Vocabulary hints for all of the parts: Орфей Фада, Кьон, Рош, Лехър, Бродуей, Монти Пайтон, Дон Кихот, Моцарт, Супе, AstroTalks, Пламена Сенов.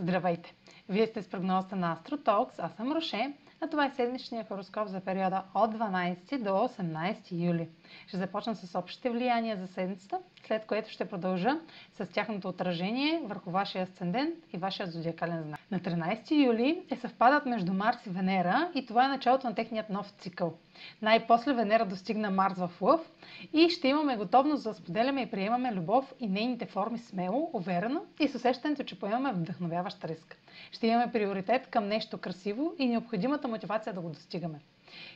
Здравейте! Вие сте с прогнозата на AstroTalks, аз съм Роше, а това е седмичният хороскоп за периода от 12 до 18 юли. Ще започна с общите влияния за седмицата, след което ще продължа с тяхното отражение върху вашия асцендент и вашия зодиакален знак. На 13 юли е съвпадът между Марс и Венера и това е началото на техният нов цикъл. Най-после Венера достигна Марс в Лъв и ще имаме готовност да споделяме и приемаме любов и нейните форми смело, уверено и с усещането, че поемаме вдъхновяващ риск. Ще имаме приоритет към нещо красиво и необходимата мотивация да го достигаме.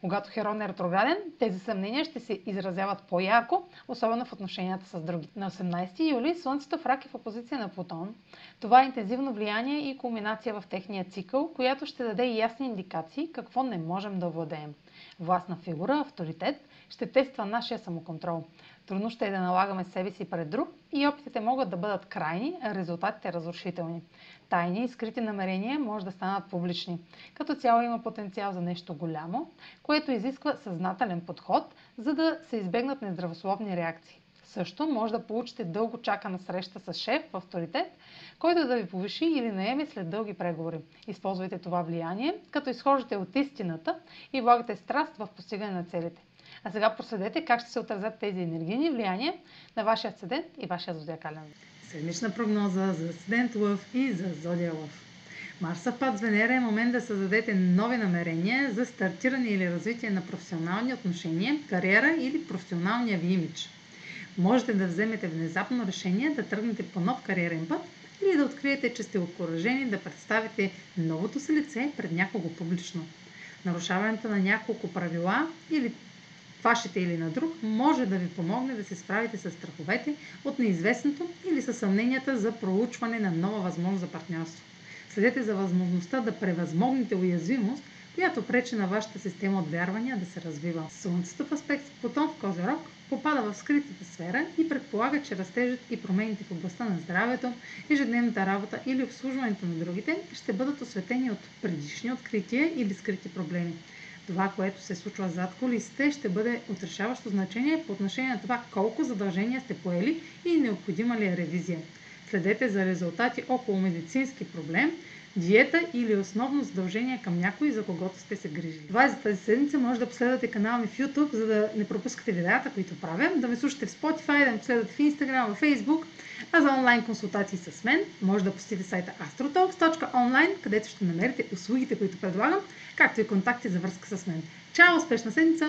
Когато Хирон е ретрограден, тези съмнения ще се изразяват по-ярко, особено в отношенията с други. На 18 юли Слънцето в Рак е в опозиция на Плутон. Това е интензивно влияние и кулминация в техния цикъл, която ще даде и ясни индикации какво не можем да владеем. Властна фигура, авторитет ще тества нашия самоконтрол. Трудно ще е да налагаме себе си пред друг и опитите могат да бъдат крайни, а резултатите разрушителни. Тайни и скрити намерения може да станат публични. Като цяло има потенциал за нещо голямо, което изисква съзнателен подход, за да се избегнат нездравословни реакции. Също може да получите дълго чакана среща с шеф, авторитет, който да ви повиши или наеме след дълги преговори. Използвайте това влияние, като изхождате от истината и влагате страст в постигане на целите. А сега проследете как ще се отразят тези енергийни влияния на вашия асцендент и вашия зодиакален. Седмична прогноза за асцендент Лъв и за зодия Лъв. Марс съвпад с Венера е момент да създадете нови намерения за стартиране или развитие на професионални отношения, кариера или професионалния ви имидж. Можете да вземете внезапно решение да тръгнете по нов кариерен път или да откриете, че сте окуражени да представите новото си лице пред някого публично. Нарушаването на няколко правила или вашите или на друг може да ви помогне да се справите с страховете от неизвестното или с съмненията за проучване на нова възможност за партньорство. Следете за възможността да превъзмогнете уязвимост, която пречи на вашата система от вярвания да се развива. Слънцето в аспект с Плутон в Козирог попада в скритата сфера и предполага, че растежът и промените в областта на здравето, ежедневната работа или обслужването на другите ще бъдат осветени от предишни открития или скрити проблеми. Това, което се случва зад кулисите, ще бъде от решаващо значение по отношение на това колко задължения сте поели и необходима ли е ревизия. Следете за резултати около медицински проблем, диета или основно задължение към някой, за когото сте се грижили. Това е за тази седмица. Може да последвате канала ми в YouTube, за да не пропускате видеята, които правя, да ме слушате в Spotify, да ме последвате в Instagram, в Facebook, а за онлайн консултации с мен може да посетите сайта astrotalks.online, където ще намерите услугите, които предлагам, както и контакти за връзка с мен. Чао! Успешна седмица!